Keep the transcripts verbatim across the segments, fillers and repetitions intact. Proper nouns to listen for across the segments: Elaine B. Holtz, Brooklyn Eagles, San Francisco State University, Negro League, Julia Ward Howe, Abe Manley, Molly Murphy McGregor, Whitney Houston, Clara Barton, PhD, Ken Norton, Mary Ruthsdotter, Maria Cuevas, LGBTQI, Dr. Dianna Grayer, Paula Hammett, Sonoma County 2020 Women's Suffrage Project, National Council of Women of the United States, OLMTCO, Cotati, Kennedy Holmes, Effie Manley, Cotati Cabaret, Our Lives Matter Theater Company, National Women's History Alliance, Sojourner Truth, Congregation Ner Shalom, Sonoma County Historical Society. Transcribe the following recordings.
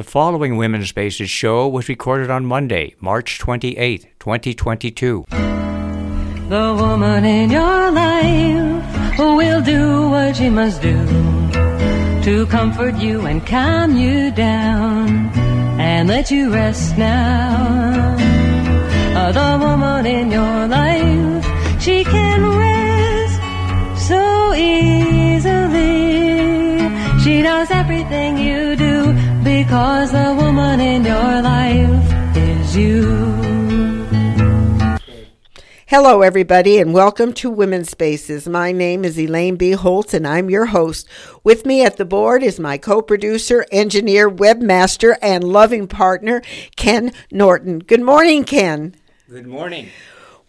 The following Women's Spaces show was recorded on Monday, March twenty-eighth, twenty twenty-two. The woman in your life will do what she must do to comfort you and calm you down and let you rest now. The woman in your life, she can rest so easily. She knows everything you do, because the woman in your life is you. Hello, everybody, and welcome to Women's Spaces. My name is Elaine B. Holtz, and I'm your host. With me at the board is my co-producer, engineer, webmaster, and loving partner, Ken Norton. Good morning, Ken. Good morning.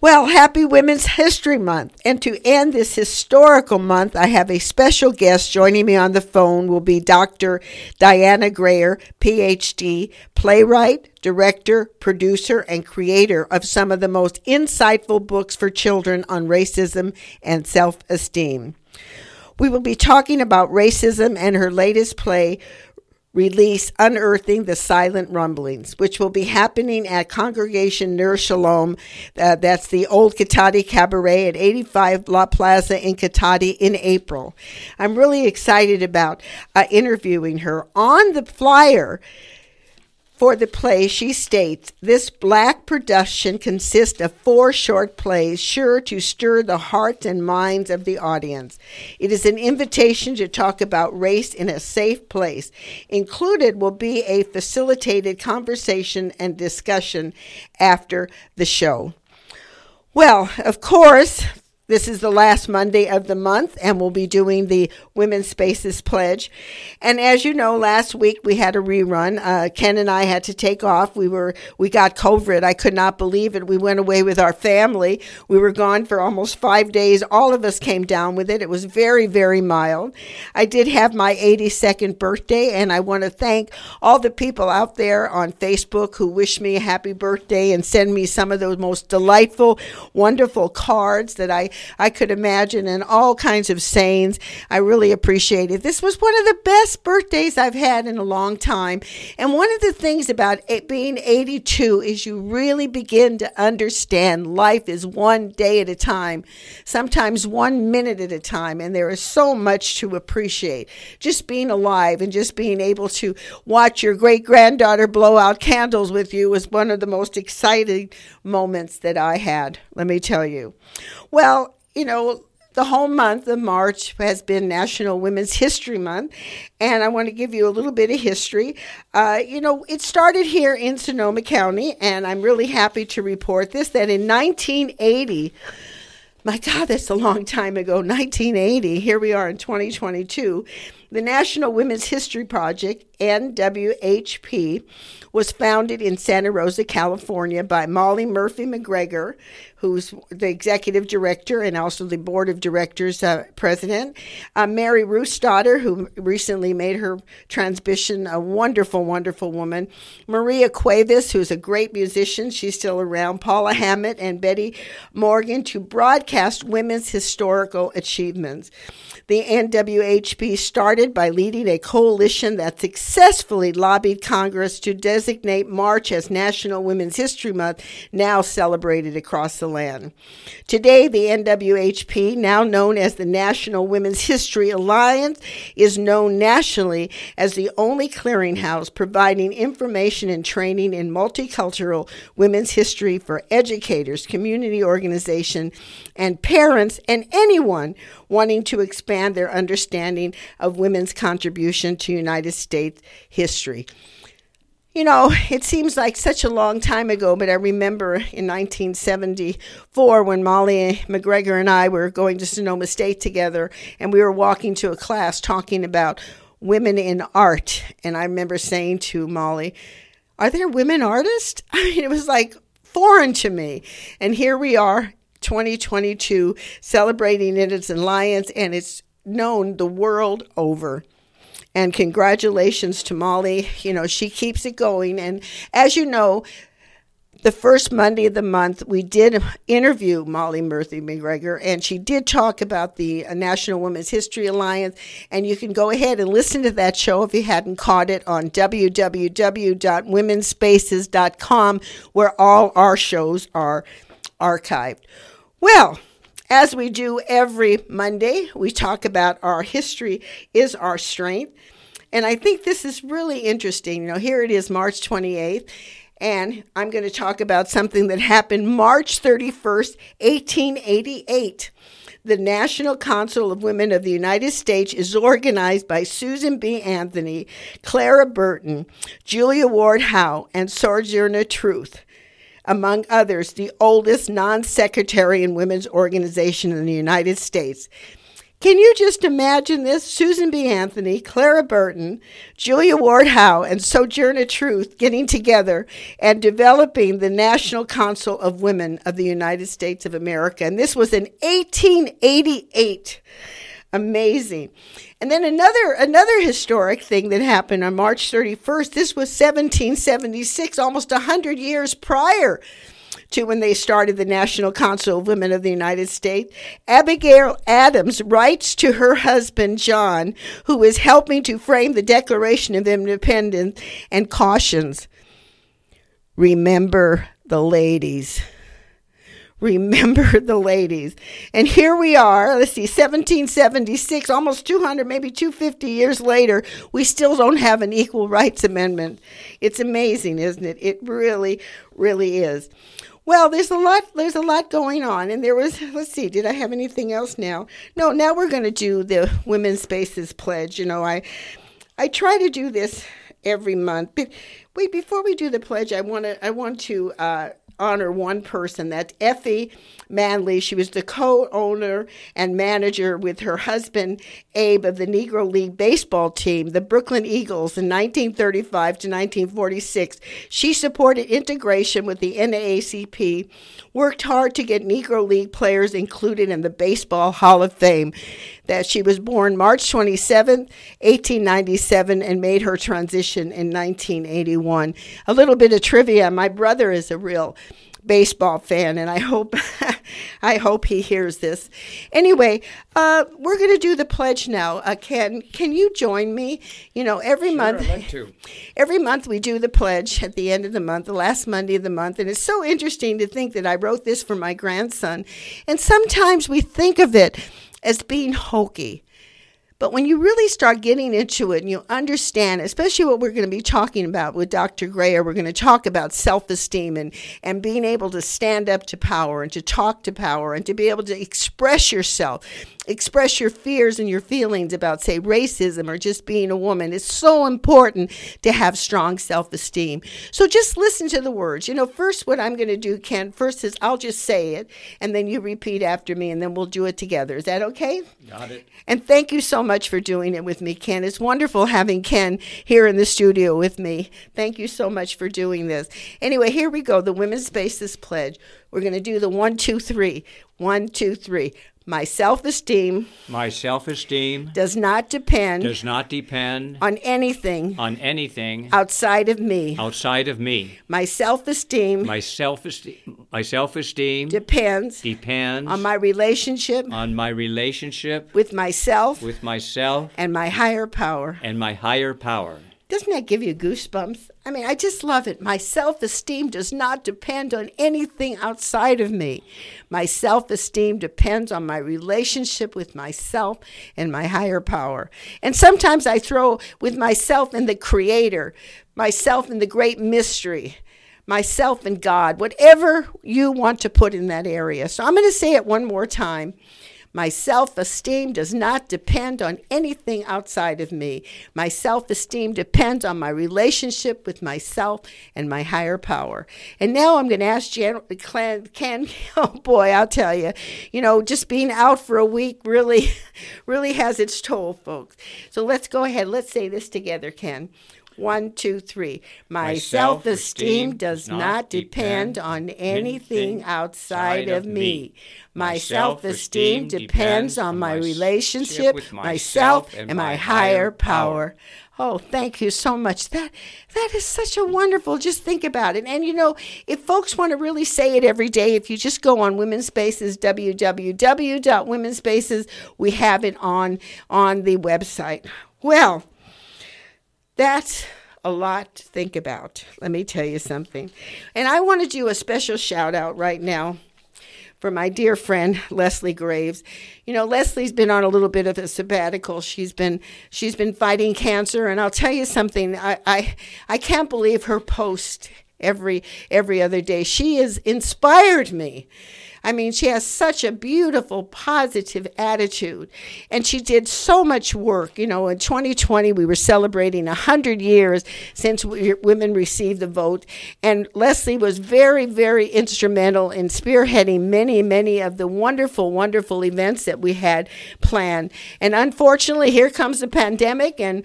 Well, happy Women's History Month. And to end this historical month, I have a special guest joining me on the phone will be Doctor Dianna Grayer, P H D, playwright, director, producer, and creator of some of the most insightful books for children on racism and self-esteem. We will be talking about racism and her latest play, Release: Unearthing the Silent Rumblings, which will be happening at Congregation Ner Shalom. Uh, that's the old Cotati Cabaret at eighty-five La Plaza in Cotati in April. I'm really excited about uh, interviewing her. On the flyer for the play, she states, this black production consists of four short plays sure to stir the hearts and minds of the audience. It is an invitation to talk about race in a safe place. Included will be a facilitated conversation and discussion after the show. Well, of course, this is the last Monday of the month, and we'll be doing the Women's Spaces Pledge. And as you know, last week we had a rerun. Uh, Ken and I had to take off. We were we got COVID. I could not believe it. We went away with our family. We were gone for almost five days. All of us came down with it. It was very, very mild. I did have my eighty-second birthday, and I want to thank all the people out there on Facebook who wish me a happy birthday and send me some of those most delightful, wonderful cards that I I could imagine, and all kinds of sayings. I really appreciate it. This was one of the best birthdays I've had in a long time. And one of the things about it being eighty-two is you really begin to understand life is one day at a time, sometimes one minute at a time, and there is so much to appreciate. Just being alive and just being able to watch your great-granddaughter blow out candles with you was one of the most exciting moments that I had, let me tell you. Well, you know, the whole month of March has been National Women's History Month, and I want to give you a little bit of history. Uh, you know, it started here in Sonoma County, and I'm really happy to report this, that in nineteen eighty, my God, that's a long time ago, nineteen eighty, here we are in twenty twenty-two, the National Women's History Project, N W H P, was founded in Santa Rosa, California, by Molly Murphy McGregor, who's the executive director and also the board of directors uh, president. Uh, Mary Ruthsdotter, who recently made her transition, a wonderful, wonderful woman. Maria Cuevas, who's a great musician. She's still around. Paula Hammett and Betty Morgan to broadcast women's historical achievements. The N W H P started by leading a coalition that successfully lobbied Congress to designate March as National Women's History Month, now celebrated across the land. Today, the N W H P, now known as the National Women's History Alliance, is known nationally as the only clearinghouse providing information and training in multicultural women's history for educators, community organizations, and parents, and anyone wanting to expand their understanding of women's contribution to United States history. You know, it seems like such a long time ago, but I remember in nineteen seventy-four when Molly McGregor and I were going to Sonoma State together, and we were walking to a class talking about women in art. And I remember saying to Molly, are there women artists? I mean, it was like foreign to me. And here we are, twenty twenty-two, celebrating it, its alliance, and it's known the world over. And congratulations to Molly. You know, she keeps it going. And as you know, the first Monday of the month, we did interview Molly Murphy McGregor, and she did talk about the National Women's History Alliance, and you can go ahead and listen to that show if you hadn't caught it on w w w dot women spaces dot com, where all our shows are archived. Well, as we do every Monday, we talk about our history is our strength, and I think this is really interesting. You know, here it is, March twenty-eighth. And I'm going to talk about something that happened March thirty-first, eighteen eighty-eight. The National Council of Women of the United States is organized by Susan B. Anthony, Clara Barton, Julia Ward Howe, and Sojourner Truth, among others, the oldest non-secretarian women's organization in the United States. Can you just imagine this? Susan B. Anthony, Clara Barton, Julia Ward Howe, and Sojourner Truth getting together and developing the National Council of Women of the United States of America. And this was in eighteen eighty-eight. Amazing. And then another another historic thing that happened on March thirty-first, this was seventeen seventy-six, almost one hundred years prior to when they started the National Council of Women of the United States. Abigail Adams writes to her husband, John, who is helping to frame the Declaration of Independence, and cautions, remember the ladies. Remember the ladies. And here we are, let's see, seventeen seventy-six, almost two hundred, maybe two hundred fifty years later, we still don't have an Equal Rights Amendment. It's amazing, isn't it? It really, really is. Well, there's a lot there's a lot going on, and there was, let's see, did I have anything else now? No, now we're going to do the Women's Spaces Pledge. You know, I I try to do this every month. But wait, before we do the pledge, I want to I want to uh, honor one person. That's Effie Manley. She was the co-owner and manager with her husband, Abe, of the Negro League baseball team, the Brooklyn Eagles, in nineteen thirty-five to nineteen forty-six. She supported integration with the N double A C P, worked hard to get Negro League players included in the Baseball Hall of Fame. That she was born March twenty-seventh, eighteen ninety-seven, and made her transition in nineteen eighty-one. A little bit of trivia. My brother is a real baseball fan, and I hope I hope he hears this. Anyway, uh, we're going to do the pledge now. Uh, Ken, can you join me? You know, every sure, month, I'd like to. Every month we do the pledge at the end of the month, the last Monday of the month, and it's so interesting to think that I wrote this for my grandson. And sometimes we think of it as being hokey. But when you really start getting into it and you understand, especially what we're going to be talking about with Doctor Grayer, we're going to talk about self-esteem and, and being able to stand up to power and to talk to power and to be able to express yourself, express your fears and your feelings about, say, racism or just being a woman. It's so important to have strong self-esteem. So just listen to the words. You know, first what I'm going to do, Ken, first is I'll just say it, and then you repeat after me, and then we'll do it together. Is that okay? Got it. And thank you so much. much for doing it with me, Ken. It's wonderful having Ken here in the studio with me. Thank you so much for doing this. Anyway, here we go, the Women's Spaces Pledge. We're going to do the one, two, three. One, two, three. My self-esteem. My self-esteem does not depend. Does not depend on anything. On anything outside of me. Outside of me. My self-esteem. My self-esteem. My self-esteem depends. Depends on my relationship. On my relationship with myself. With myself and my higher power. And my higher power. Doesn't that give you goosebumps? I mean, I just love it. My self-esteem does not depend on anything outside of me. My self-esteem depends on my relationship with myself and my higher power. And sometimes I throw with myself and the Creator, myself and the great mystery, myself and God, whatever you want to put in that area. So I'm going to say it one more time. My self-esteem does not depend on anything outside of me. My self-esteem depends on my relationship with myself and my higher power. And now I'm going to ask Jan- Ken, oh boy, I'll tell you, you know, just being out for a week really, really has its toll, folks. So let's go ahead. Let's say this together, Ken. One, two, three. My, my self-esteem does not depend on anything outside of me. My self-esteem depends on my relationship with myself and my higher power. Oh, thank you so much. That that is such a wonderful, just think about it. And, you know, if folks want to really say it every day, if you just go on Women's Spaces, w w w dot women spaces, we have it on on the website. Well, that's a lot to think about. Let me tell you something. And I want to do a special shout out right now for my dear friend, Leslie Graves. You know, Leslie's been on a little bit of a sabbatical. She's been she's been fighting cancer. And I'll tell you something, I I, I can't believe her post every every other day. She has inspired me. I mean, she has such a beautiful, positive attitude. And she did so much work. You know, in twenty twenty, we were celebrating one hundred years since we, women received the vote. And Leslie was very, very instrumental in spearheading many, many of the wonderful, wonderful events that we had planned. And unfortunately, here comes the pandemic, and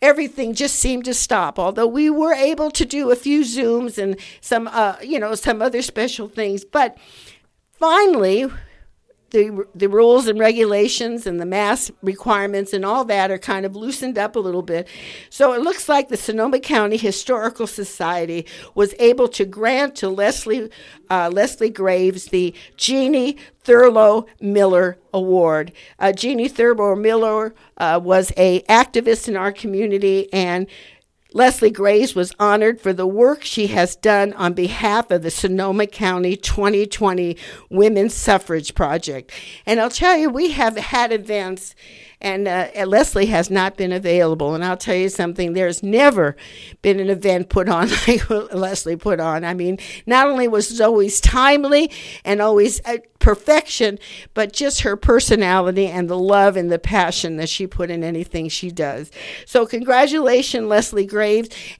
everything just seemed to stop, although we were able to do a few Zooms and some, uh, you know, some other special things. But finally, the the rules and regulations and the mask requirements and all that are kind of loosened up a little bit. So it looks like the Sonoma County Historical Society was able to grant to Leslie uh, Leslie Graves the Jeanne Thurlow Miller Award. Uh, Jeanne Thurlow Miller uh, was an activist in our community, and Leslie Graves was honored for the work she has done on behalf of the Sonoma County twenty twenty Women's Suffrage Project. And I'll tell you, we have had events, and uh, Leslie has not been available. And I'll tell you something, there's never been an event put on like Leslie put on. I mean, not only was it always timely and always uh, perfection, but just her personality and the love and the passion that she put in anything she does. So congratulations, Leslie Graves.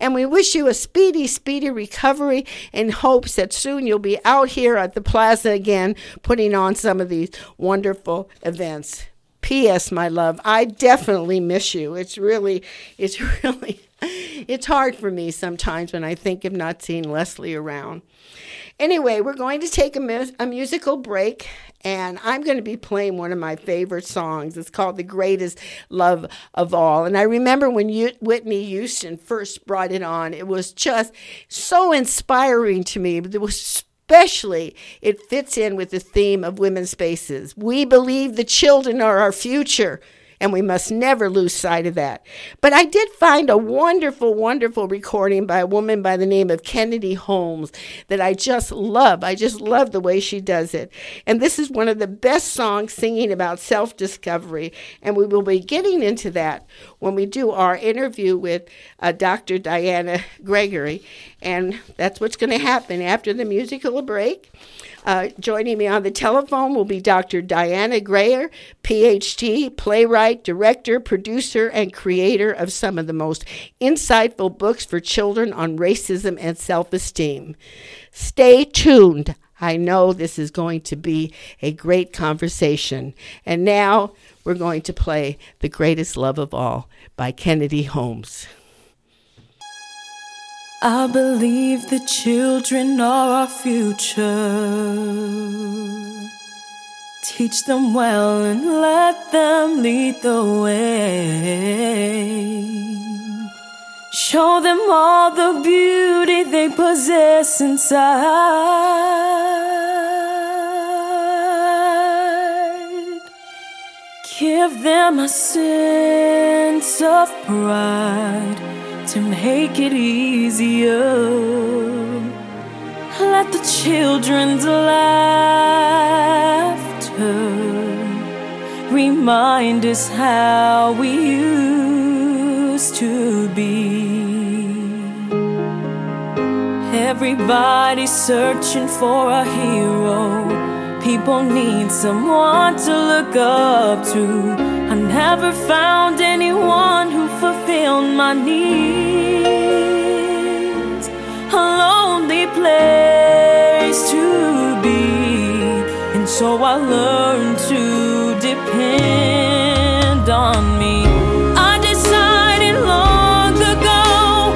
And we wish you a speedy, speedy recovery in hopes that soon you'll be out here at the plaza again putting on some of these wonderful events. P S my love, I definitely miss you. It's really, it's really, it's hard for me sometimes when I think of not seeing Leslie around. Anyway, we're going to take a, mu- a musical break, and I'm going to be playing one of my favorite songs. It's called The Greatest Love of All. And I remember when you- Whitney Houston first brought it on, it was just so inspiring to me. There was Especially, it fits in with the theme of Women's Spaces. We believe the children are our future, and we must never lose sight of that. But I did find a wonderful, wonderful recording by a woman by the name of Kennedy Holmes that I just love. I just love the way she does it. And this is one of the best songs singing about self-discovery. And we will be getting into that when we do our interview with uh, Doctor Dianna Grayer. And that's what's going to happen after the musical break. Uh, joining me on the telephone will be Doctor Dianna Grayer, P H D, playwright, director, producer, and creator of some of the most insightful books for children on racism and self-esteem. Stay tuned. I know this is going to be a great conversation. And now we're going to play The Greatest Love of All by Kennedy Holmes. I believe the children are our future. Teach them well and let them lead the way. Show them all the beauty they possess inside. Give them a sense of pride to make it easier. Let the children's laughter remind us how we used to be. Everybody's searching for a hero. People need someone to look up to. I never found anyone who fulfilled my needs. A lonely place to be, and so I learned to depend on me. I decided long ago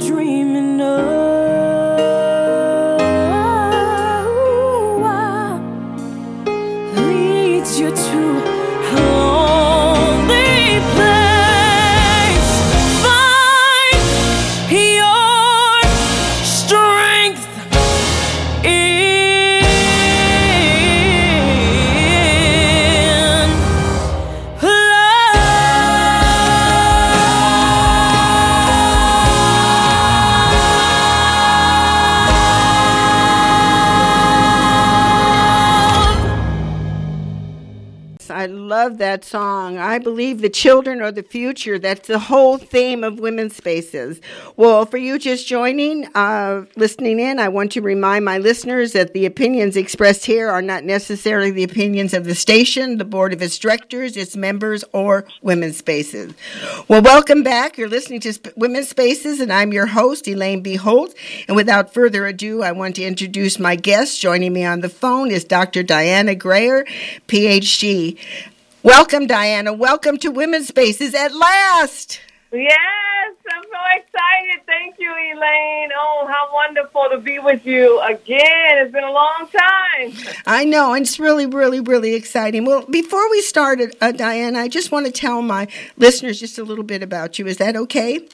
dreaming of. I lead you to a lonely place. Find your strength in love. I love that song. I believe the children are the future. That's the whole theme of Women's Spaces. Well, for you just joining, uh, listening in, I want to remind my listeners that the opinions expressed here are not necessarily the opinions of the station, the board of its directors, its members, or Women's Spaces. Well, welcome back. You're listening to Sp- Women's Spaces, and I'm your host, Elaine B. Holtz. And without further ado, I want to introduce my guest. Joining me on the phone is Doctor Dianna Grayer, P H D. Welcome, Dianna. Welcome to Women's Spaces at last. Yes, I'm so excited. Thank you, Elaine. Oh, how wonderful to be with you again. It's been a long time. I know, and it's really, really, really exciting. Well, before we start, uh, Dianna, I just want to tell my listeners just a little bit about you. Is that okay?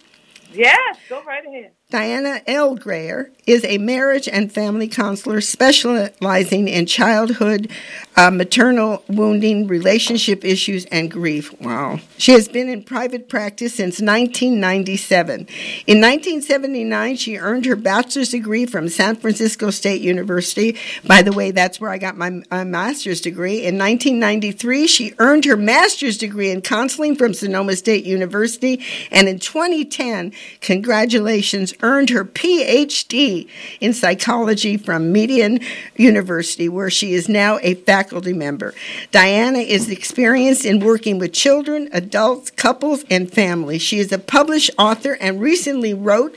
Yes, go right ahead. Dianna L. Grayer is a marriage and family counselor specializing in childhood, uh, maternal wounding, relationship issues, and grief. Wow. She has been in private practice since nineteen ninety-seven. In nineteen seventy-nine, she earned her bachelor's degree from San Francisco State University. By the way, that's where I got my, my master's degree. In nineteen ninety-three, she earned her master's degree in counseling from Sonoma State University. And in twenty ten, congratulations, earned her P H D in psychology from Median University, where she is now a faculty member. Dianna is experienced in working with children, adults, couples, and families. She is a published author and recently wrote,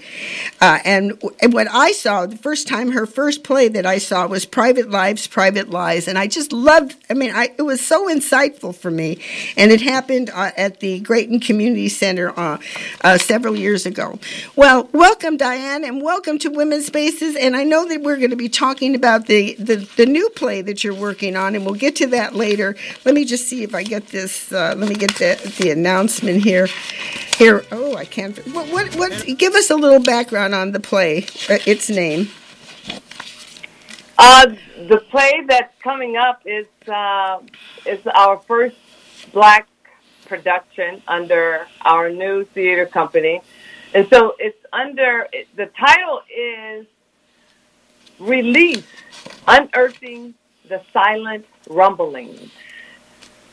uh, and, and what I saw the first time, her first play that I saw was Private Lives, Private Lies, and I just loved, I mean, I, it was so insightful for me, and it happened uh, at the Grayton Community Center uh, uh, several years ago. Well, welcome. Welcome, Dianna, and welcome to Women's Spaces. And I know that we're going to be talking about the, the, the new play that you're working on, and we'll get to that later. Let me just see if I get this. Uh, let me get the, the announcement here. Here, oh, I can't. What, what? What? Give us a little background on the play, uh, its name. Uh, the play that's coming up is uh, is our first Black production under our new theater company. And so it's under, it, the title is Release: Unearthing the Silent Rumblings.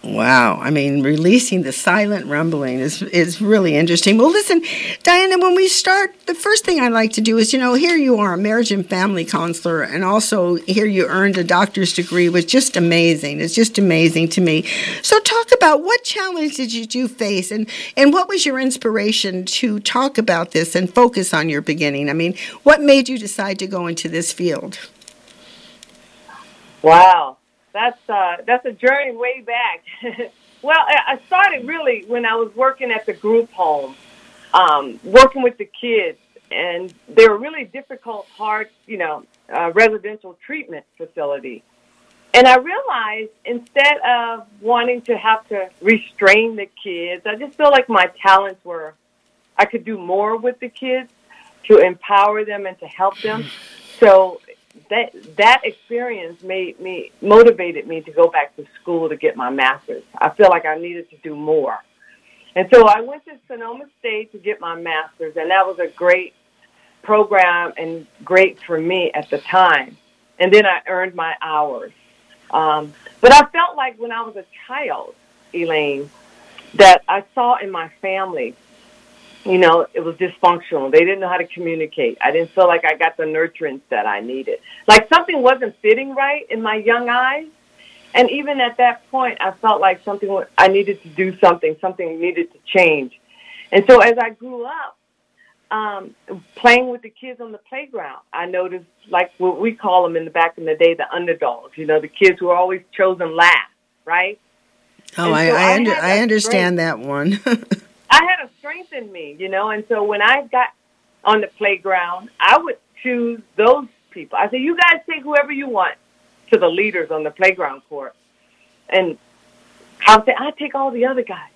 Wow. I mean, releasing the silent rumbling is is really interesting. Well, listen, Dianna, when we start, the first thing I like to do is, you know, here you are, a marriage and family counselor, and also here you earned a doctor's degree, which is just amazing. It's just amazing to me. So talk about what challenge did you, you face, and, and what was your inspiration to talk about this and focus on your beginning? I mean, what made you decide to go into this field? Wow. That's uh, that's a journey way back. Well, I started really when I was working at the group home, um, working with the kids, and they were really difficult, hard, you know, uh, residential treatment facility. And I realized instead of wanting to have to restrain the kids, I just feel like my talents were, I could do more with the kids to empower them and to help them. So That that experience made me motivated me to go back to school to get my master's. I feel like I needed to do more, and so I went to Sonoma State to get my master's, and that was a great program and great for me at the time. And then I earned my hours, um, but I felt like when I was a child, Elaine, that I saw in my family, you know, it was dysfunctional. They didn't know how to communicate. I didn't feel like I got the nurturance that I needed. Like something wasn't fitting right in my young eyes. And even at that point, I felt like something I needed to do something. Something needed to change. And so as I grew up, um, playing with the kids on the playground, I noticed like what we call them in the back in the day, the underdogs, you know, the kids who are always chosen last, right? Oh, I, so I, I, under, I understand strength. That one. I had a strength in me, you know, and so when I got on the playground, I would choose those people. I said, you guys take whoever you want to the leaders on the playground court. And I would say, I take all the other guys.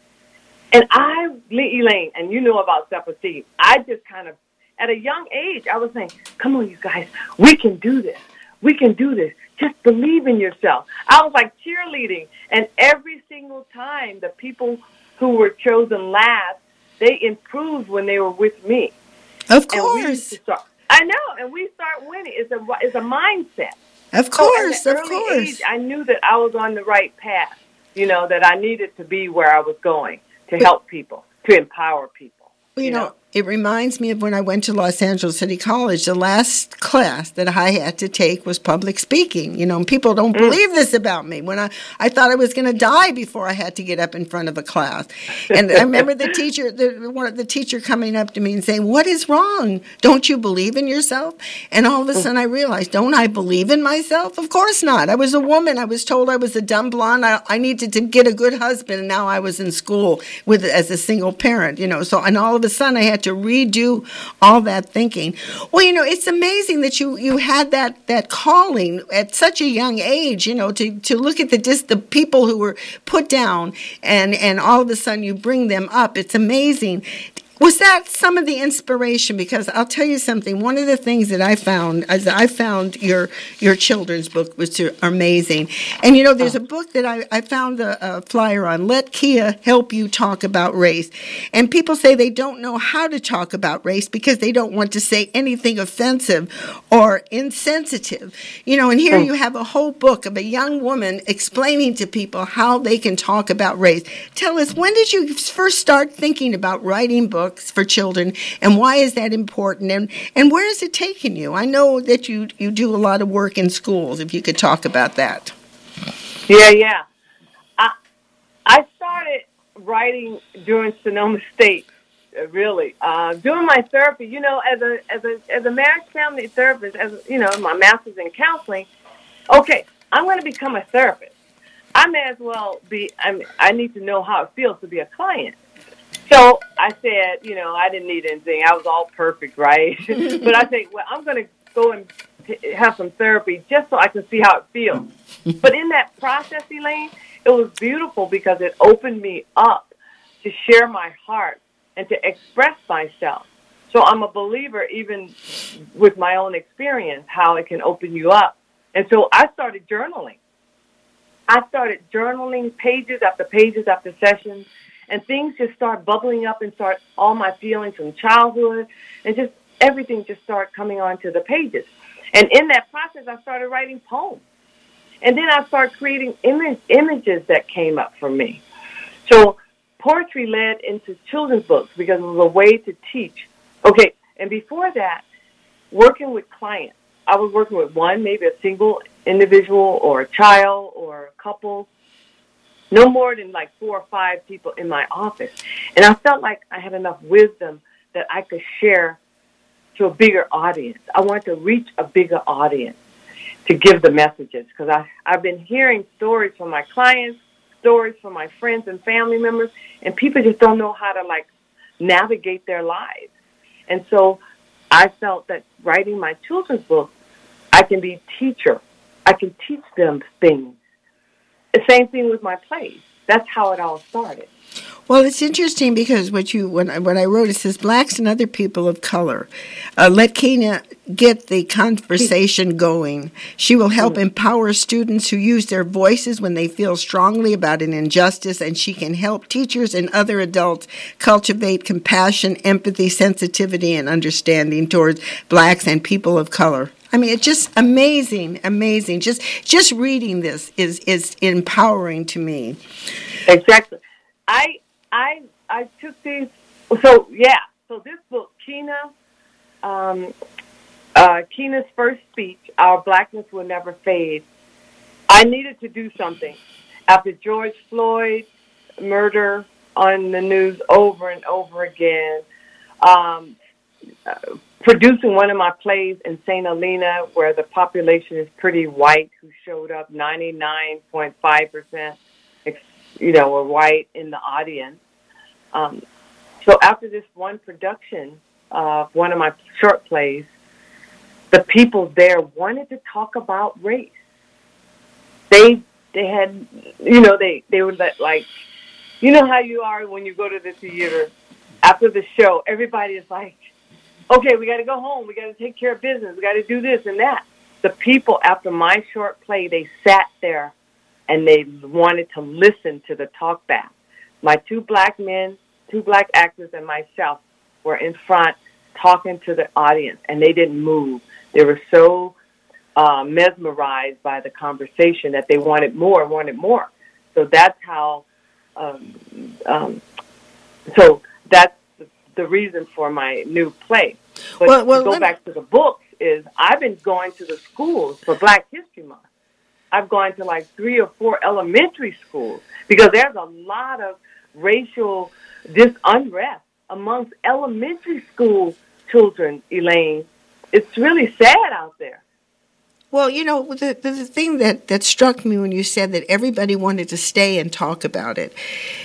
And I, Elaine, and you know about self-esteem, I just kind of, at a young age, I was saying, come on, you guys, we can do this. We can do this. Just believe in yourself. I was like cheerleading. And every single time, the people who were chosen last, they improved when they were with me. Of course. Start, I know. And we start winning. It's a, it's a mindset. Of course. So at an early of course. Age, I knew that I was on the right path, you know, that I needed to be where I was going to help people, to empower people. You, you know? know, it reminds me of when I went to Los Angeles City College, the last class that I had to take was public speaking. You know, and people don't mm. believe this about me. When I, I thought I was going to die before I had to get up in front of a class. And I remember the teacher, the, one, the teacher coming up to me and saying, what is wrong? Don't you believe in yourself? And all of a sudden I realized, don't I believe in myself? Of course not. I was a woman. I was told I was a dumb blonde. I, I needed to get a good husband. And now I was in school with as a single parent, you know. So, and all of a sudden I had to redo all that thinking. Well, you know, it's amazing that you, you had that, that calling at such a young age, you know, to, to look at the dis, the people who were put down and, and all of a sudden you bring them up. It's amazing. Was that some of the inspiration? Because I'll tell you something. One of the things that I found, as I found your your children's book was amazing. And, you know, there's a book that I, I found a, a flyer on, Let Kia Help You Talk About Race. And people say they don't know how to talk about race because they don't want to say anything offensive or insensitive. You know, and here you have a whole book of a young woman explaining to people how they can talk about race. Tell us, when did you first start thinking about writing books for children, and why is that important, and, and where is it taking you? I know that you, you do a lot of work in schools, if you could talk about that. Yeah, yeah. I, I started writing during Sonoma State, really. Uh, doing my therapy, you know, as a as a, as a marriage family therapist, as you know, my master's in counseling, okay, I'm going to become a therapist. I may as well be, I mean, I need to know how it feels to be a client. So I said, you know, I didn't need anything. I was all perfect, right? But I think, well, I'm going to go and t- have some therapy just so I can see how it feels. But in that process, Elaine, it was beautiful because it opened me up to share my heart and to express myself. So I'm a believer, even with my own experience, how it can open you up. And so I started journaling. I started journaling pages after pages after sessions. And things just start bubbling up and start all my feelings from childhood and just everything just start coming onto the pages. And in that process, I started writing poems. And then I started creating image, images that came up for me. So poetry led into children's books because it was a way to teach. Okay, and before that, working with clients. I was working with one, maybe a single individual or a child or a couple. No more than like four or five people in my office. And I felt like I had enough wisdom that I could share to a bigger audience. I wanted to reach a bigger audience to give the messages because I, I've been hearing stories from my clients, stories from my friends and family members, and people just don't know how to like navigate their lives. And so I felt that writing my children's book, I can be a teacher. I can teach them things. The same thing with my plays. That's how it all started. Well, it's interesting because what you when I, when I wrote it says blacks and other people of color. Uh, let Keena get the conversation going. She will help mm-hmm. empower students who use their voices when they feel strongly about an injustice, and she can help teachers and other adults cultivate compassion, empathy, sensitivity, and understanding towards blacks and people of color. I mean, it's just amazing, amazing. Just just reading this is, is empowering to me. Exactly. I I I took these. So yeah. So this book, Keena, um, uh, Keena's first speech, "Our Blackness Will Never Fade." I needed to do something after George Floyd murder on the news over and over again. Um, uh, producing one of my plays in Saint Helena where the population is pretty white who showed up, ninety-nine point five percent, you know, were white in the audience. Um, so after this one production, uh, one of my short plays, the people there wanted to talk about race. They they had, you know, they, they were like, you know how you are when you go to the theater after the show, everybody is like, okay, we got to go home. We got to take care of business. We got to do this and that. The people, after my short play, they sat there and they wanted to listen to the talk back. My two black men, two black actors, and myself were in front talking to the audience, and they didn't move. They were so uh, mesmerized by the conversation that they wanted more, wanted more. So that's how, um, um, so that's the reason for my new play. But well, well, to go back to the books is I've been going to the schools for Black History Month. I've gone to like three or four elementary schools because there's a lot of racial dis- unrest amongst elementary school children, Elaine. It's really sad out there. Well, you know, the, the thing that, that struck me when you said that everybody wanted to stay and talk about it,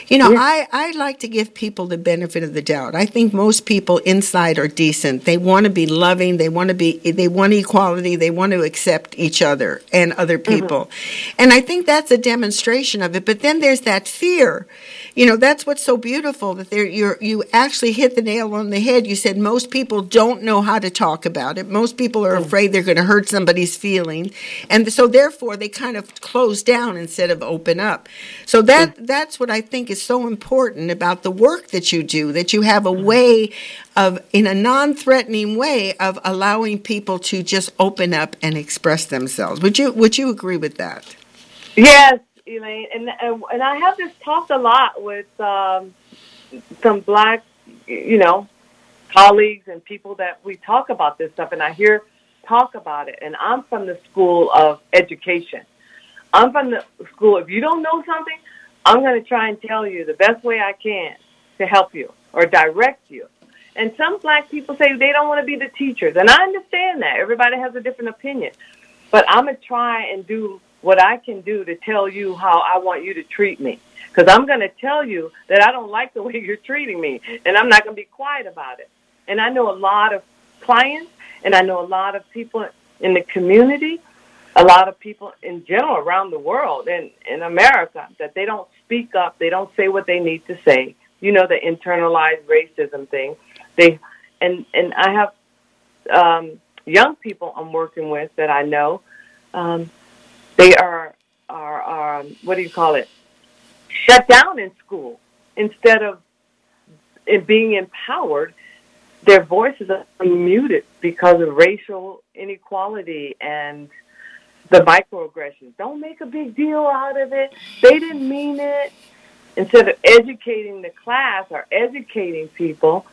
you know, yeah. I, I like to give people the benefit of the doubt. I think most people inside are decent. They want to be loving. They want to be, they want equality. They want to accept each other and other people. Mm-hmm. And I think that's a demonstration of it. But then there's that fear. You know, that's what's so beautiful that there you you actually hit the nail on the head. You said most people don't know how to talk about it. Most people are mm-hmm. afraid they're going to hurt somebody's feelings. Feeling. And so therefore they kind of close down instead of open up. So that that's what I think is so important about the work that you do, that you have a way of, in a non-threatening way, of allowing people to just open up and express themselves. Would you would you agree with that? Yes, Elaine. And and, and I have this talked a lot with um, some black, you know, colleagues and people that we talk about this stuff, and I hear talk about it. And I'm from the school of education. I'm from the school, if you don't know something, I'm going to try and tell you the best way I can to help you or direct you. And some black people say they don't want to be the teachers. And I understand that. Everybody has a different opinion. But I'm going to try and do what I can do to tell you how I want you to treat me. Because I'm going to tell you that I don't like the way you're treating me. And I'm not going to be quiet about it. And I know a lot of clients, and I know a lot of people in the community, a lot of people in general around the world and in America, that they don't speak up, they don't say what they need to say. You know, the internalized racism thing. They and and I have um, young people I'm working with that I know. Um, they are are are what do you call it? Shut down in school instead of being empowered. Their voices are muted because of racial inequality and the microaggressions. Don't make a big deal out of it. They didn't mean it. Instead of educating the class or educating people,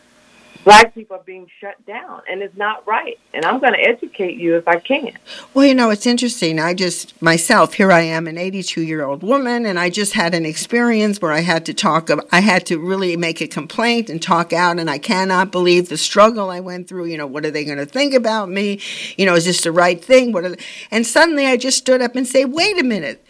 black people are being shut down, and it's not right. And I'm going to educate you if I can. Well, you know, it's interesting. I just, myself, here I am, an eighty-two-year-old woman, and I just had an experience where I had to talk, I had to really make a complaint and talk out, and I cannot believe the struggle I went through. You know, what are they going to think about me? You know, is this the right thing? What are they? And suddenly I just stood up and said, wait a minute.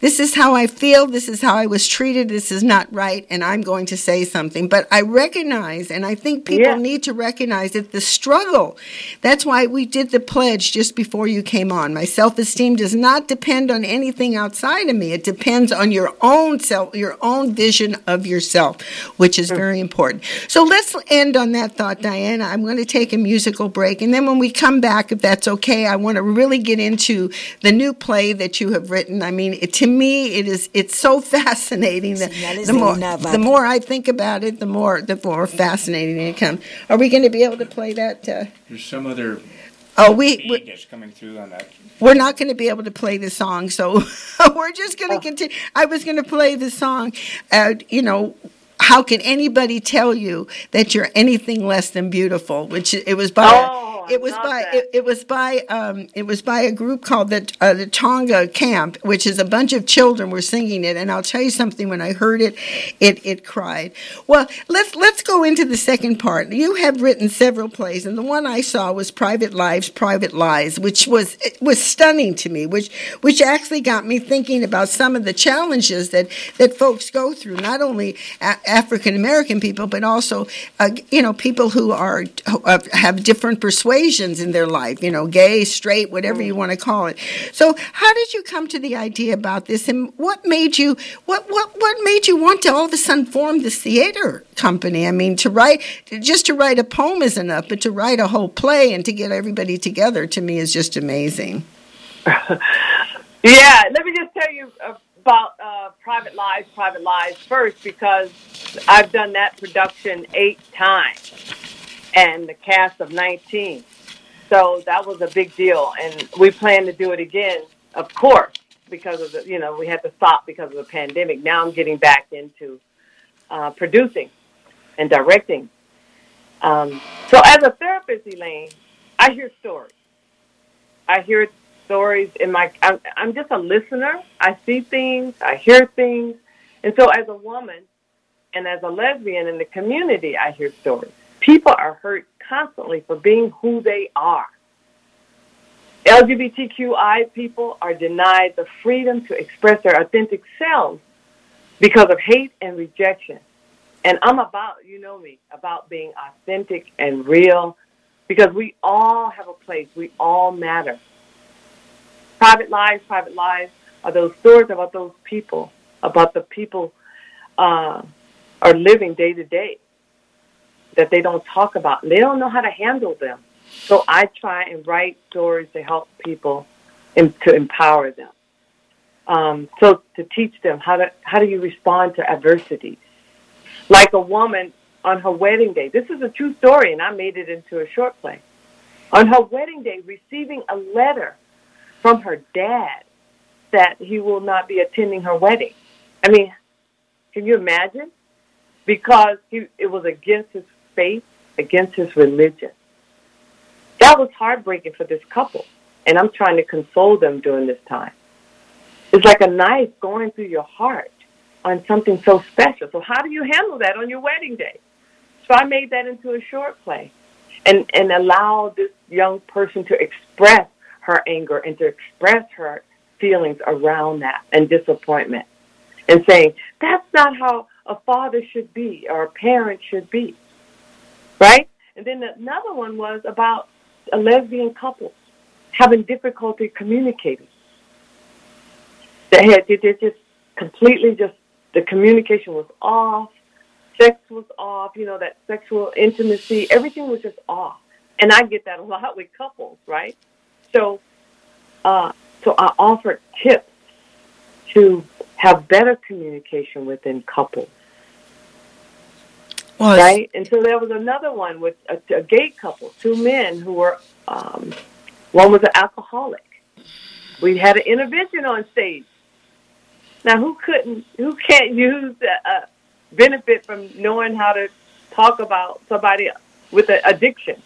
This is how I feel. This is how I was treated. This is not right, and I'm going to say something. But I recognize, and I think people yeah. need to recognize that the struggle, that's why we did the pledge just before you came on. My self-esteem does not depend on anything outside of me. It depends on your own self, your own vision of yourself, which is very important. So let's end on that thought, Diana. I'm going to take a musical break, and then when we come back, if that's okay, I want to really get into the new play that you have written. I mean, it to me, it is. It's so fascinating. The, the more, the more I think about it, the more, the more fascinating it comes. Are we going to be able to play that? Uh, There's some other. Oh, we. we that's coming through on that. We're not going to be able to play the song, so we're just going to oh. continue. I was going to play the song. Uh, you know, how can anybody tell you that you're anything less than beautiful? Which it was by. Oh. Oh, it was by it, it was by um, it was by a group called the uh, the Tonga Camp, which is a bunch of children were singing it. And I'll tell you something: when I heard it, it it cried. Well, let's let's go into the second part. You have written several plays, and the one I saw was Private Lives, Private Lies, which was it was stunning to me, which which actually got me thinking about some of the challenges that that folks go through, not only a- African American people, but also uh, you know people who are who have different perspectives. Persuasions in their life, you know, gay, straight, whatever you want to call it. So, how did you come to the idea about this, and what made you what what what made you want to all of a sudden form this theater company? I mean, to write just to write a poem is enough, but to write a whole play and to get everybody together to me is just amazing. Yeah, let me just tell you about uh, Private Lives, Private Lies first, because I've done that production eight times. And the cast of nineteen. So that was a big deal. And we plan to do it again, of course, because of the, you know, we had to stop because of the pandemic. Now I'm getting back into uh, producing and directing. Um, so as a therapist, Elaine, I hear stories. I hear stories in my, I'm, I'm just a listener. I see things, I hear things. And so as a woman and as a lesbian in the community, I hear stories. People are hurt constantly for being who they are. L G B T Q I people are denied the freedom to express their authentic selves because of hate and rejection. And I'm about, you know me, about being authentic and real because we all have a place. We all matter. Private lives, private lives are those stories about those people, about the people uh, are living day to day. That they don't talk about. They don't know how to handle them. So I try and write stories to help people and to empower them. Um, so to teach them how to how do you respond to adversity. Like a woman on her wedding day. This is a true story, and I made it into a short play. On her wedding day, receiving a letter from her dad that he will not be attending her wedding. I mean, can you imagine? Because he, it was against his faith, against his religion. That was heartbreaking for this couple, and I'm trying to console them during this time. It's like a knife going through your heart on something so special. So how do you handle that on your wedding day? So I made that into a short play and, and allowed this young person to express her anger and to express her feelings around that and disappointment and saying, that's not how a father should be or a parent should be. Right? And then another one was about a lesbian couple having difficulty communicating. They had they just completely just the communication was off, sex was off, you know, that sexual intimacy, everything was just off. And I get that a lot with couples, right? So uh, so I offered tips to have better communication within couples. Well, right? And so there was another one with a, a gay couple, two men who were, um, one was an alcoholic. We had an intervention on stage. Now, who couldn't, who can't use the uh, benefit from knowing how to talk about somebody with an addiction?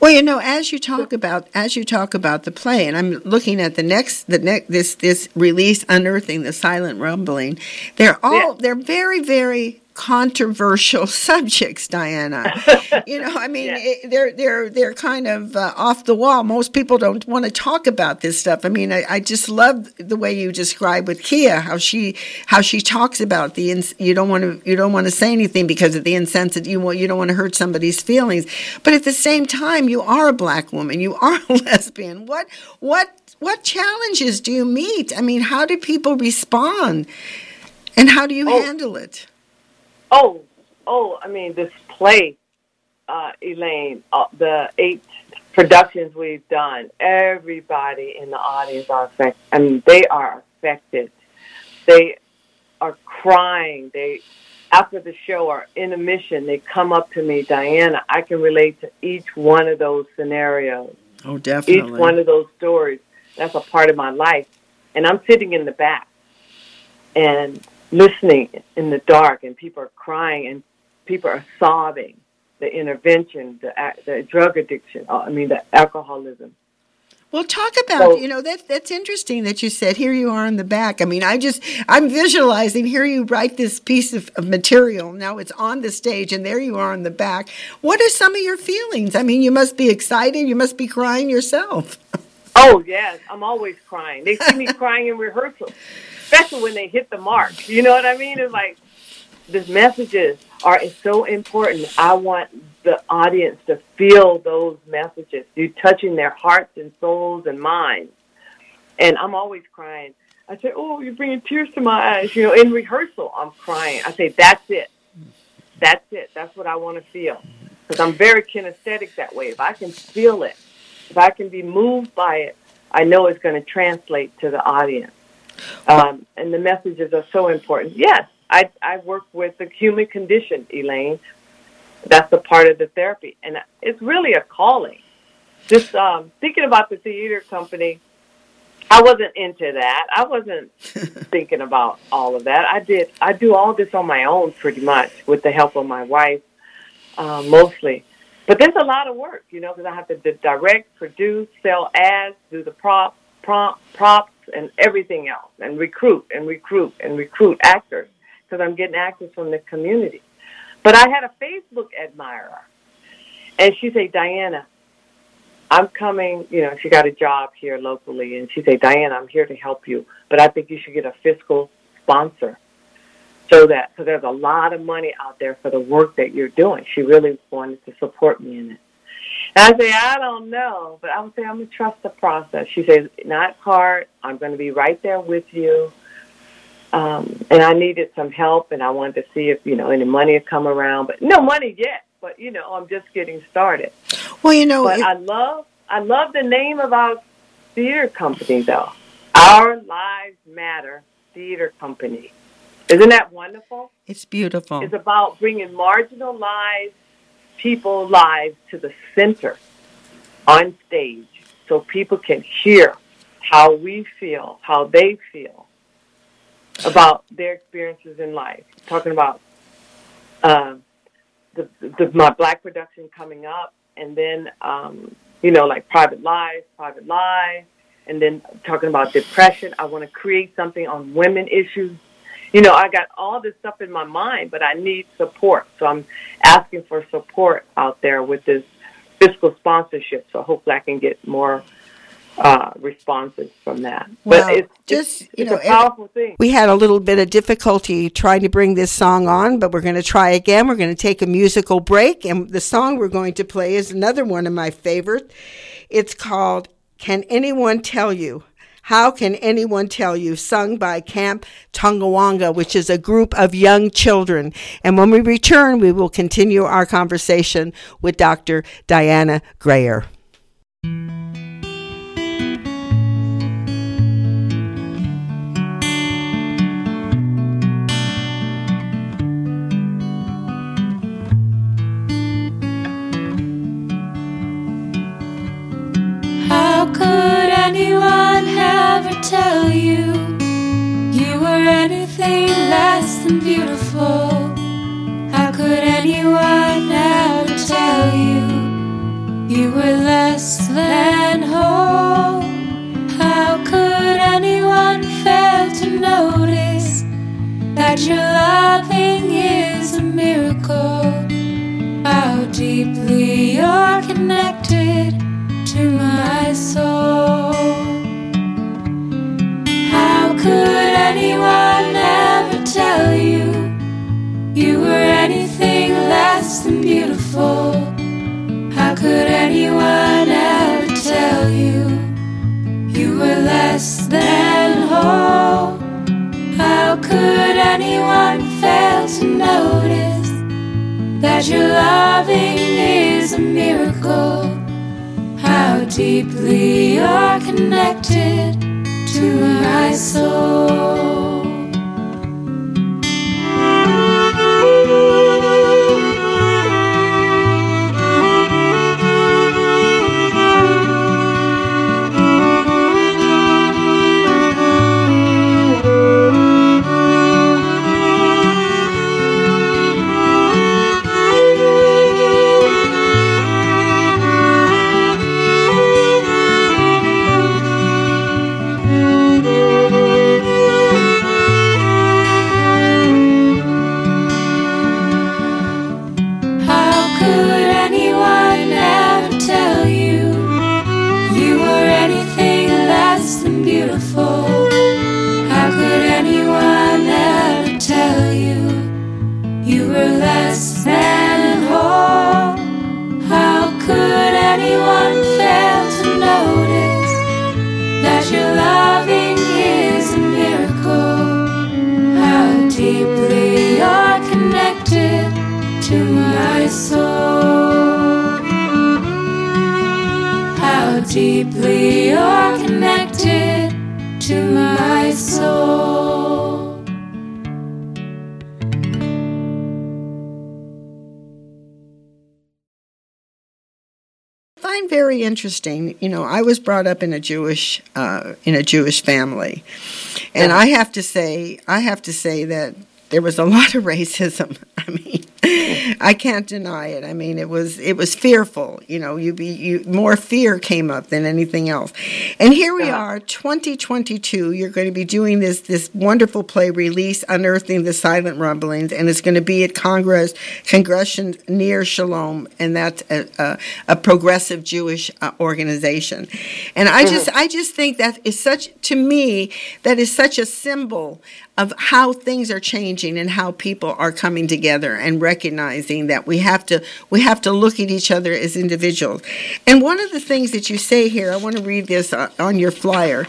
Well, you know, as you talk about as you talk about the play, and I'm looking at the next the next this this release, Unearthing the Silent Rumbling, they're all yeah. they're very, very controversial subjects, Dianna. You know, I mean, yeah. it, they're they're they're kind of uh, off the wall. Most people don't want to talk about this stuff. I mean, I, I just love the way you describe with Kia how she how she talks about the ins- you don't want to you don't want to say anything because of the insensitive. You want you don't want to hurt somebody's feelings, but at the same time, you are a black woman. You are a lesbian. What what what challenges do you meet? I mean, how do people respond, and how do you oh. handle it? Oh, oh! I mean, this play, uh, Elaine, uh, the eight productions we've done, everybody in the audience are affected. I mean, they are affected. They are crying. They, after the show or intermission, they come up to me, Dianna, I can relate to each one of those scenarios. Oh, definitely. Each one of those stories. That's a part of my life. And I'm sitting in the back. And listening in the dark, and people are crying, and people are sobbing. the intervention, the, the drug addiction, I mean, the alcoholism. Well, talk about, so, you know, that that's interesting that you said, here you are in the back. I mean, I just, I'm visualizing, here you write this piece of, of material, now it's on the stage, and there you are in the back. What are some of your feelings? I mean, you must be excited, you must be crying yourself. Oh, yes, I'm always crying. They see me crying in rehearsal, especially when they hit the mark. You know what I mean? It's like, these messages are so important. I want the audience to feel those messages. You're touching their hearts and souls and minds. And I'm always crying. I say, oh, you're bringing tears to my eyes. You know, in rehearsal, I'm crying. I say, that's it. That's it. That's what I want to feel. Because I'm very kinesthetic that way. If I can feel it, if I can be moved by it, I know it's going to translate to the audience. Um, and the messages are so important. Yes. I, I work with the human condition, Elaine. That's a part of the therapy. And it's really a calling. Just um, thinking about the theater company, I wasn't into that. I wasn't thinking about all of that. I did. I do all this on my own pretty much with the help of my wife uh, mostly. But there's a lot of work, you know, because I have to direct, produce, sell ads, do the prop, prompt, props, and everything else, and recruit and recruit and recruit actors. Because I'm getting actors from the community. But I had a Facebook admirer. And she said, Dianna, I'm coming. You know, she got a job here locally. And she said, Dianna, I'm here to help you. But I think you should get a fiscal sponsor. So that, because there's a lot of money out there for the work that you're doing. She really wanted to support me in it. And I say, I don't know. But I would say, I'm going to trust the process. She says, not hard. I'm going to be right there with you. Um, and I needed some help, and I wanted to see if, you know, any money had come around. But no money yet, but, you know, I'm just getting started. Well, you know. But it, I love I love the name of our theater company, though. Our Lives Matter Theater Company. Isn't that wonderful? It's beautiful. It's about bringing marginalized people's lives to the center on stage so people can hear how we feel, how they feel about their experiences in life, talking about uh, the, the, my black production coming up, and then, um, you know, like Private Lives, Private Lies, and then talking about depression. I want to create something on women issues. You know, I got all this stuff in my mind, but I need support. So I'm asking for support out there with this fiscal sponsorship, so hopefully I can get more Uh, responses from that. Well, but it's just, it's, you know, it's a powerful thing. We had a little bit of difficulty trying to bring this song on, but we're going to try again. We're going to take a musical break, and the song we're going to play is another one of my favorites. It's called Can Anyone Tell You? How Can Anyone Tell You? Sung by Camp Tonawanda, which is a group of young children. And when we return, we will continue our conversation with Doctor Dianna Grayer. Tell you, you were anything less than beautiful. How could anyone ever tell you, you were less than whole? How could anyone fail to notice that your loving is a miracle? How deeply you're connected to my soul. Could anyone ever tell you you were anything less than beautiful? How could anyone ever tell you you were less than whole? How could anyone fail to notice that your loving is a miracle? How deeply you're connected to my soul. deeply you're connected to my soul. I find very interesting, you know, I was brought up in a Jewish uh, in a Jewish family, and I have to say, I have to say that there was a lot of racism. I mean, I can't deny it. I mean, it was it was fearful. You know, you be you more fear came up than anything else. And here we are, twenty twenty-two. You're going to be doing this this wonderful play, Release: Unearthing the Silent Rumblings, and it's going to be at Congress, Congregation Ner Shalom, and that's a, a, a progressive Jewish uh, organization. And I just I just think that is such to me that is such a symbol of how things are changing and how people are coming together and recognizing that we have to we have to look at each other as individuals. And one of the things that you say here, I want to read this on your flyer.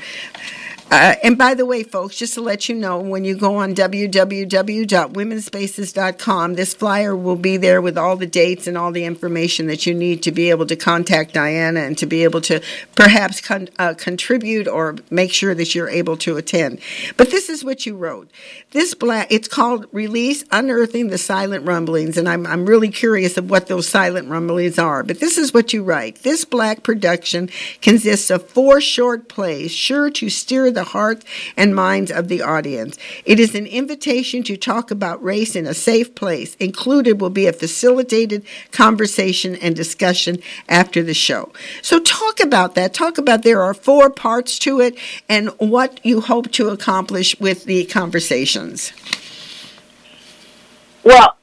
Uh, and by the way, folks, just to let you know, when you go on w w w dot women spaces dot com, this flyer will be there with all the dates and all the information that you need to be able to contact Dianna and to be able to perhaps con- uh, contribute or make sure that you're able to attend. But this is what you wrote. This black, it's called Release: Unearthing the Silent Rumblings, and I'm I'm really curious of what those silent rumblings are. But this is what you write. This black production consists of four short plays, sure to steer the hearts and minds of the audience. It is an invitation to talk about race in a safe place. Included will be a facilitated conversation and discussion after the show. So talk about that. Talk about there are four parts to it and what you hope to accomplish with the conversations. Well,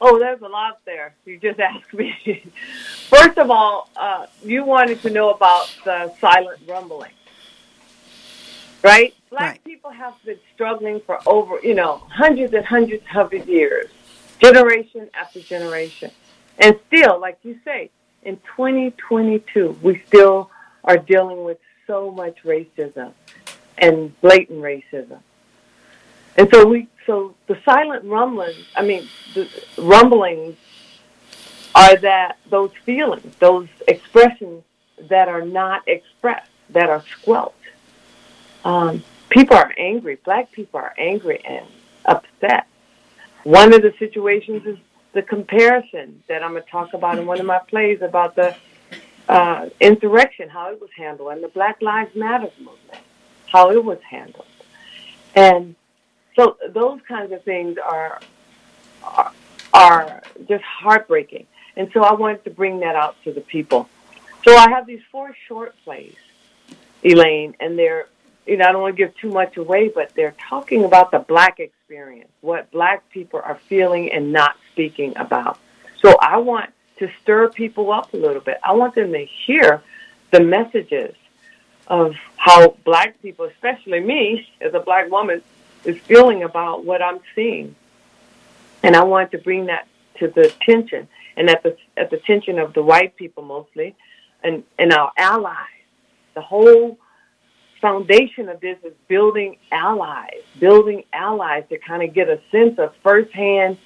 oh, there's a lot there. You just asked me. First of all, uh, you wanted to know about the silent rumbling. Right? Black right. people have been struggling for over, you know, hundreds and hundreds of years, generation after generation. And still, like you say, in twenty twenty-two, we still are dealing with so much racism and blatant racism. And so we, so the silent rumblings, I mean, the rumblings are that those feelings, those expressions that are not expressed, that are squelched. Um, people are angry. Black people are angry and upset. One of the situations is the comparison that I'm going to talk about in one of my plays about the uh, insurrection, how it was handled, and the Black Lives Matter movement, how it was handled. And so those kinds of things are, are, are just heartbreaking. And so I wanted to bring that out to the people. So I have these four short plays, Elaine, and they're, you know, I don't want to give too much away, but they're talking about the black experience, what black people are feeling and not speaking about. So I want to stir people up a little bit. I want them to hear the messages of how black people, especially me as a black woman, is feeling about what I'm seeing. And I want to bring that to the attention, and at the at the attention of the white people mostly, and, and our allies, the whole foundation of this is building allies, building allies to kind of get a sense of firsthand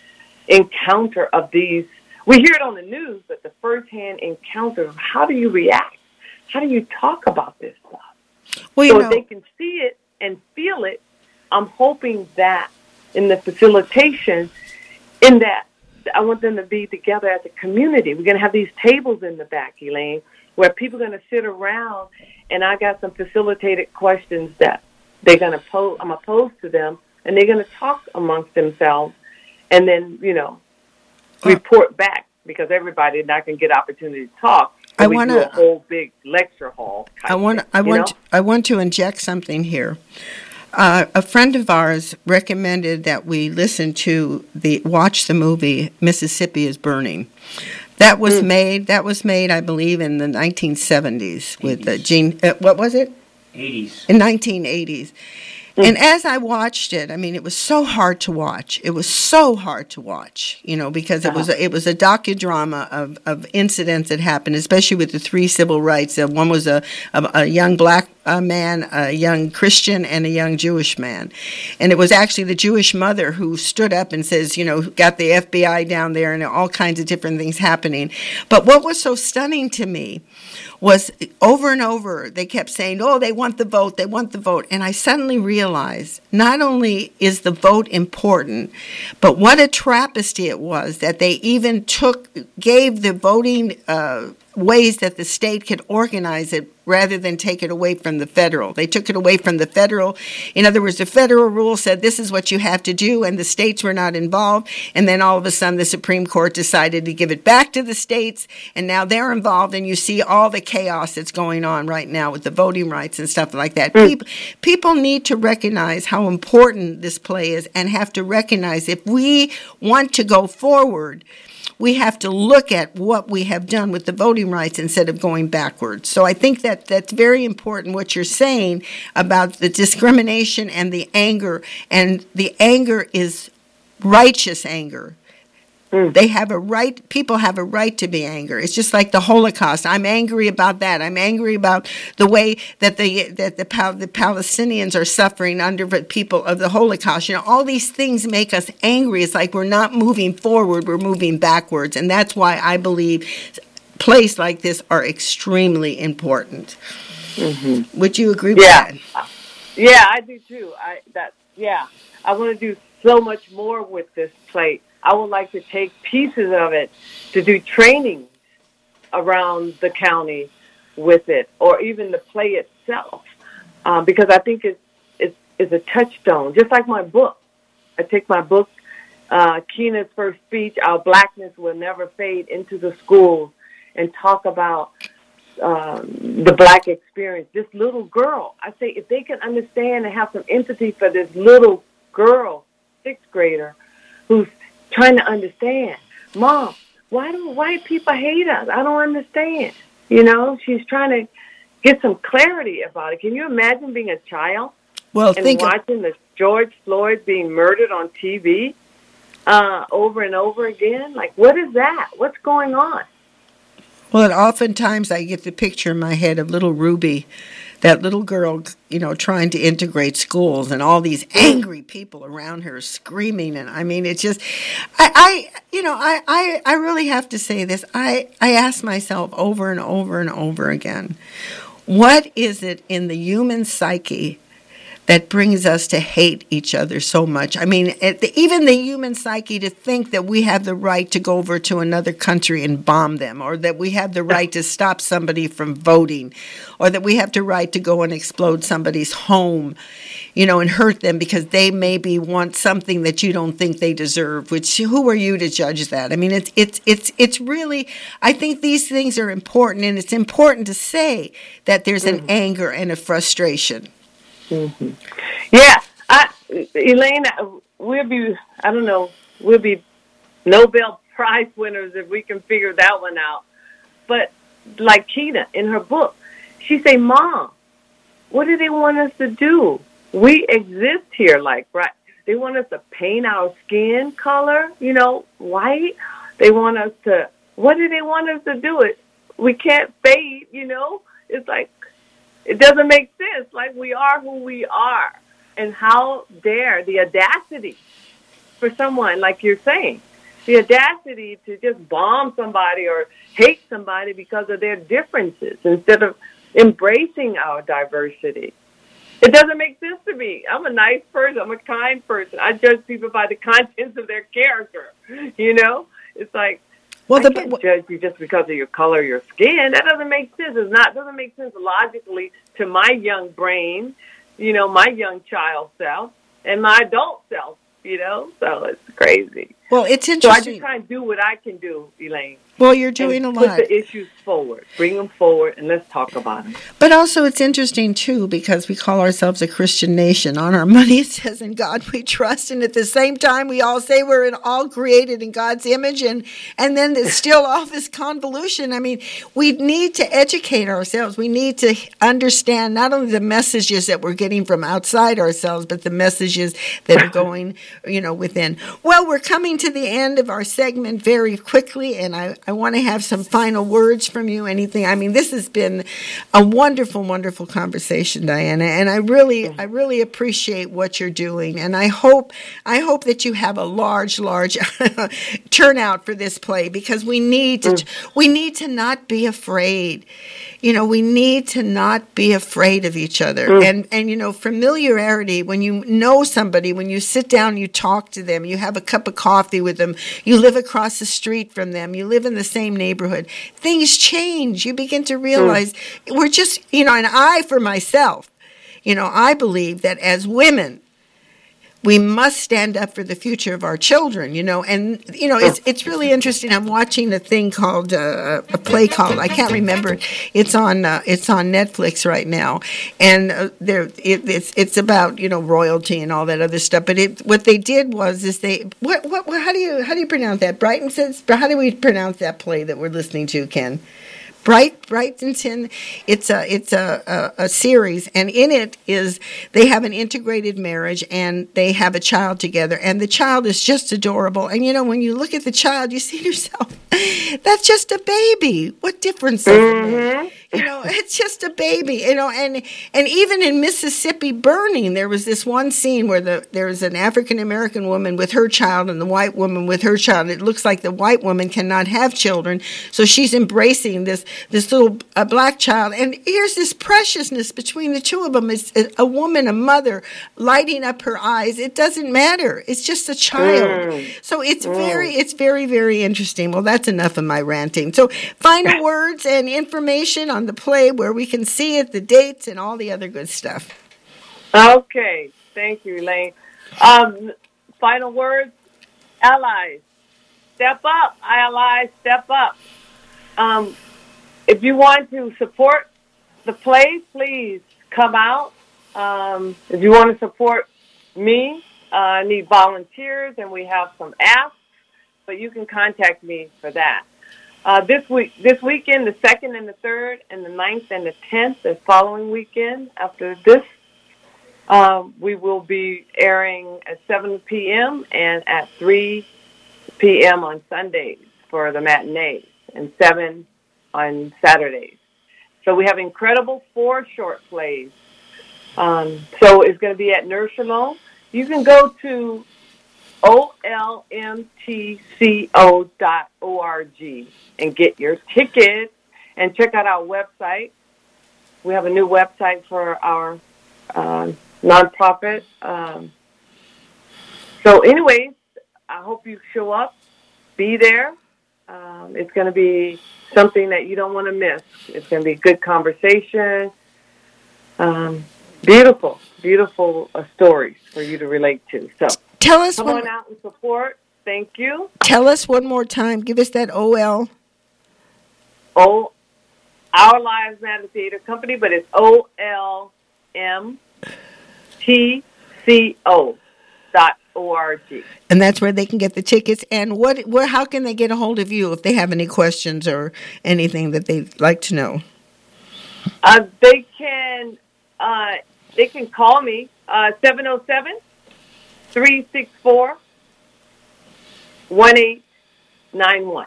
encounter of these. We hear it on the news, but the firsthand encounter of how do you react? How do you talk about this stuff? Well, so know. They can see it and feel it. I'm hoping that in the facilitation, in that I want them to be together as a community. We're going to have these tables in the back, Elaine, where people are going to sit around, and I got some facilitated questions that they're going to pose, I'm going to pose to them, and they're going to talk amongst themselves and then, you know, report back, because everybody not going to get opportunity to talk. So I want a whole big lecture hall. I want, thing, I, want to, I want to inject something here. Uh, a friend of ours recommended that we listen to the watch the movie Mississippi is Burning. That was mm. made. That was made, I believe, in the nineteen seventies with uh, Jeanne. Uh, what was it? eighties. In nineteen eighties. And as I watched it, I mean, it was so hard to watch. It was so hard to watch, you know, because it was a, it was a docudrama of, of incidents that happened, especially with the three civil rights. Uh, one was a, a, a young black a man, a young Christian and a young Jewish man. And it was actually the Jewish mother who stood up and says, you know, got the F B I down there and all kinds of different things happening. But what was so stunning to me was over and over they kept saying, oh, they want the vote, they want the vote. And I suddenly realized not only is the vote important, but what a travesty it was that they even took, gave the voting uh, ways that the state could organize it rather than take it away from the federal. They took it away from the federal. In other words, the federal rule said this is what you have to do, and the states were not involved. And then all of a sudden the Supreme Court decided to give it back to the states, and now they're involved, and you see all the chaos that's going on right now with the voting rights and stuff like that. Mm. People, people need to recognize how important this play is and have to recognize if we want to go forward, we have to look at what we have done with the voting rights instead of going backwards. So I think that that's very important what you're saying about the discrimination and the anger. And the anger is righteous anger. Mm. They have a right, people have a right to be angry. It's just like the Holocaust. I'm angry about that. I'm angry about the way that the that the, Pal- the Palestinians are suffering under the people of the Holocaust. You know, all these things make us angry. It's like we're not moving forward, we're moving backwards. And that's why I believe plays like this are extremely important. Mm-hmm. Would you agree yeah. with that? Yeah, I do too. I that yeah. I want to do so much more with this play. I would like to take pieces of it to do trainings around the county with it, or even the play itself, um, because I think it's, it's, it's a touchstone, just like my book. I take my book, uh, Keena's First Speech, Our Blackness Will Never Fade, into the schools and talk about um, the Black experience. This little girl, I say, if they can understand and have some empathy for this little girl, sixth grader, who's trying to understand, Mom, why do white people hate us? I don't understand. You know, she's trying to get some clarity about it. Can you imagine being a child well, and think watching of- the George Floyd being murdered on T V uh, over and over again? Like, what is that? What's going on? Well, and oftentimes I get the picture in my head of little Ruby, that little girl, you know, trying to integrate schools and all these angry people around her screaming. And I mean, it's just, I, I you know, I, I, I really have to say this. I, I ask myself over and over and over again, what is it in the human psyche that brings us to hate each other so much? I mean, at the, even the human psyche to think that we have the right to go over to another country and bomb them, or that we have the right to stop somebody from voting, or that we have the right to go and explode somebody's home, you know, and hurt them because they maybe want something that you don't think they deserve, which who are you to judge that? I mean, it's it's it's it's really, I think these things are important, and it's important to say that there's an mm-hmm. anger and a frustration. Mm-hmm. Yeah, I, Elaine, we'll be, I don't know, we'll be Nobel Prize winners if we can figure that one out. But like Keena in her book, she say, Mom, what do they want us to do? We exist here, like, right? They want us to paint our skin color, you know, white. They want us to, what do they want us to do? It, we can't fade, you know? It's like, it doesn't make sense. Like, we are who we are. And how dare the audacity for someone, like you're saying, the audacity to just bomb somebody or hate somebody because of their differences instead of embracing our diversity. It doesn't make sense to me. I'm a nice person. I'm a kind person. I judge people by the contents of their character. You know? It's like, Well, the, I can't judge you just because of your color, your skin. That doesn't make sense. It's not doesn't make sense logically to my young brain, you know, my young child self and my adult self, you know. So it's crazy. Well, it's interesting. So I just try and do what I can do, Elaine. Well, you're doing a lot. Put the issues forward. Bring them forward, and let's talk about them. But also it's interesting, too, because we call ourselves a Christian nation. On our money, it says, in God we trust. And at the same time, we all say we're in all created in God's image. And, and then there's still all this convolution. I mean, we need to educate ourselves. We need to understand not only the messages that we're getting from outside ourselves, but the messages that are going, you know, within. Well, we're coming coming to the end of our segment very quickly, and I, I want to have some final words from you, anything. I mean, this has been a wonderful, wonderful conversation, Diana, and I really, I really appreciate what you're doing, and I hope, I hope that you have a large, large turnout for this play, because we need to, mm. we need to not be afraid. You know, we need to not be afraid of each other. Mm. And, and, you know, familiarity, when you know somebody, when you sit down, you talk to them, you have a cup of coffee with them, you live across the street from them, you live in the same neighborhood, things change. You begin to realize mm. we're just, you know, and I, for myself, you know, I believe that as women, we must stand up for the future of our children, you know. And, you know, it's it's really interesting. I'm watching a thing called, uh, a play called, I can't remember it. It's on, uh, it's on Netflix right now. And uh, there, it, it's it's about, you know, royalty and all that other stuff. But it, what they did was is they, what, what, how do you, how do you pronounce that? Brighton says, how do we pronounce that play that we're listening to, Ken? Bright Brightonton, it's a it's a, a, a series, and in it is they have an integrated marriage and they have a child together, and the child is just adorable. And you know, when you look at the child, you see yourself, that's just a baby. What difference does mm-hmm. it make? You know, it's just a baby. You know, and and even in Mississippi Burning, there was this one scene where the there was an African American woman with her child and the white woman with her child. It looks like the white woman cannot have children, so she's embracing this. This little uh, black child, and here's this preciousness between the two of them. It's a, a woman, a mother, lighting up her eyes. It doesn't matter. It's just a child. Mm. So it's mm. very, it's very, very interesting. Well, that's enough of my ranting. So final words and information on the play, where we can see it, the dates, and all the other good stuff. Okay, thank you, Elaine. Um, final words, allies, step up, allies, step up. Um. If you want to support the play, please come out. Um, if you want to support me, uh, I need volunteers, and we have some asks, but you can contact me for that. Uh, this week, this weekend, the second and the third and the ninth and the tenth, the following weekend after this, um, we will be airing at seven p.m. and at three p.m. on Sundays for the matinees, and seven on Saturdays. So we have incredible four short plays. Um, so it's going to be at Ner Shalom. You can go to O L M T C O dot org and get your tickets, and check out our website. We have a new website for our uh, nonprofit. Um, so anyways, I hope you show up. Be there. Um, it's going to be something that you don't want to miss. It's going to be good conversation. Um, beautiful, beautiful uh, stories for you to relate to. So tell us, come one, on out and support. Thank you. Tell us one more time. Give us that O L. Oh, Our Lives Matter Theater Company, but it's O L M T C O dot O R G. And that's where they can get the tickets. And what, where, how can they get a hold of you if they have any questions or anything that they'd like to know? Uh, they can, uh, they can call me, uh, seven oh seven, three six four, one eight nine one.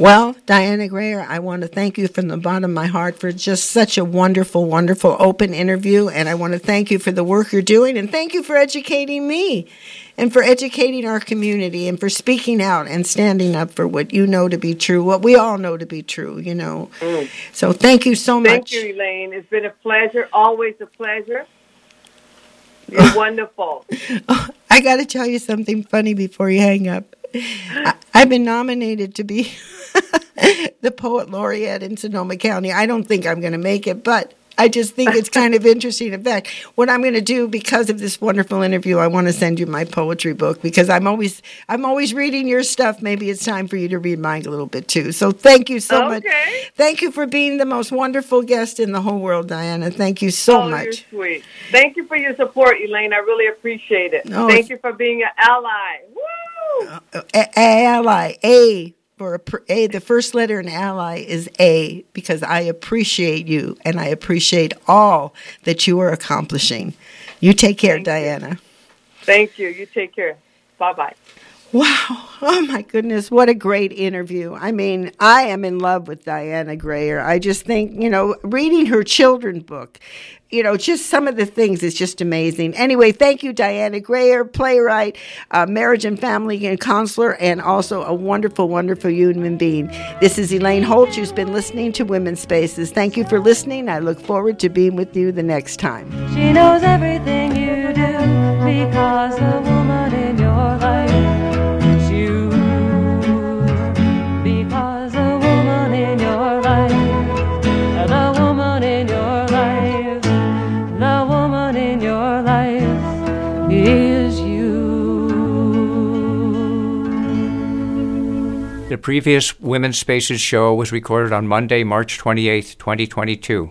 Well, Dianna Grayer, I want to thank you from the bottom of my heart for just such a wonderful, wonderful open interview. And I want to thank you for the work you're doing. And thank you for educating me and for educating our community and for speaking out and standing up for what you know to be true, what we all know to be true, you know. Mm. So thank you so much. Thank you, Elaine. It's been a pleasure, always a pleasure. You're wonderful. Oh, I got to tell you something funny before you hang up. I, I've been nominated to be the poet laureate in Sonoma County. I don't think I'm going to make it, but I just think it's kind of interesting. In fact, what I'm going to do, because of this wonderful interview, I want to send you my poetry book, because I'm always I'm always reading your stuff. Maybe it's time for you to read mine a little bit too. So thank you so okay. much. Thank you for being the most wonderful guest in the whole world, Diana. Thank you so oh, much. You're sweet. Thank you for your support, Elaine. I really appreciate it. Oh, thank you for being an ally. Woo! A- ally. A. For a, the first letter in ally is A, because I appreciate you, and I appreciate all that you are accomplishing. You take care, Thank Diana. You. Thank you. You take care. Bye-bye. Wow. Oh, my goodness. What a great interview. I mean, I am in love with Dianna Grayer. I just think, you know, reading her children's book, you know, just some of the things is just amazing. Anyway, thank you, Dianna Grayer, playwright, uh, marriage and family and counselor, and also a wonderful, wonderful human being. This is Elaine Holtz. You've been listening to Women's Spaces. Thank you for listening. I look forward to being with you the next time. She knows everything you do because the woman in your life. The previous Women's Spaces show was recorded on Monday, March twenty-eighth, twenty twenty-two.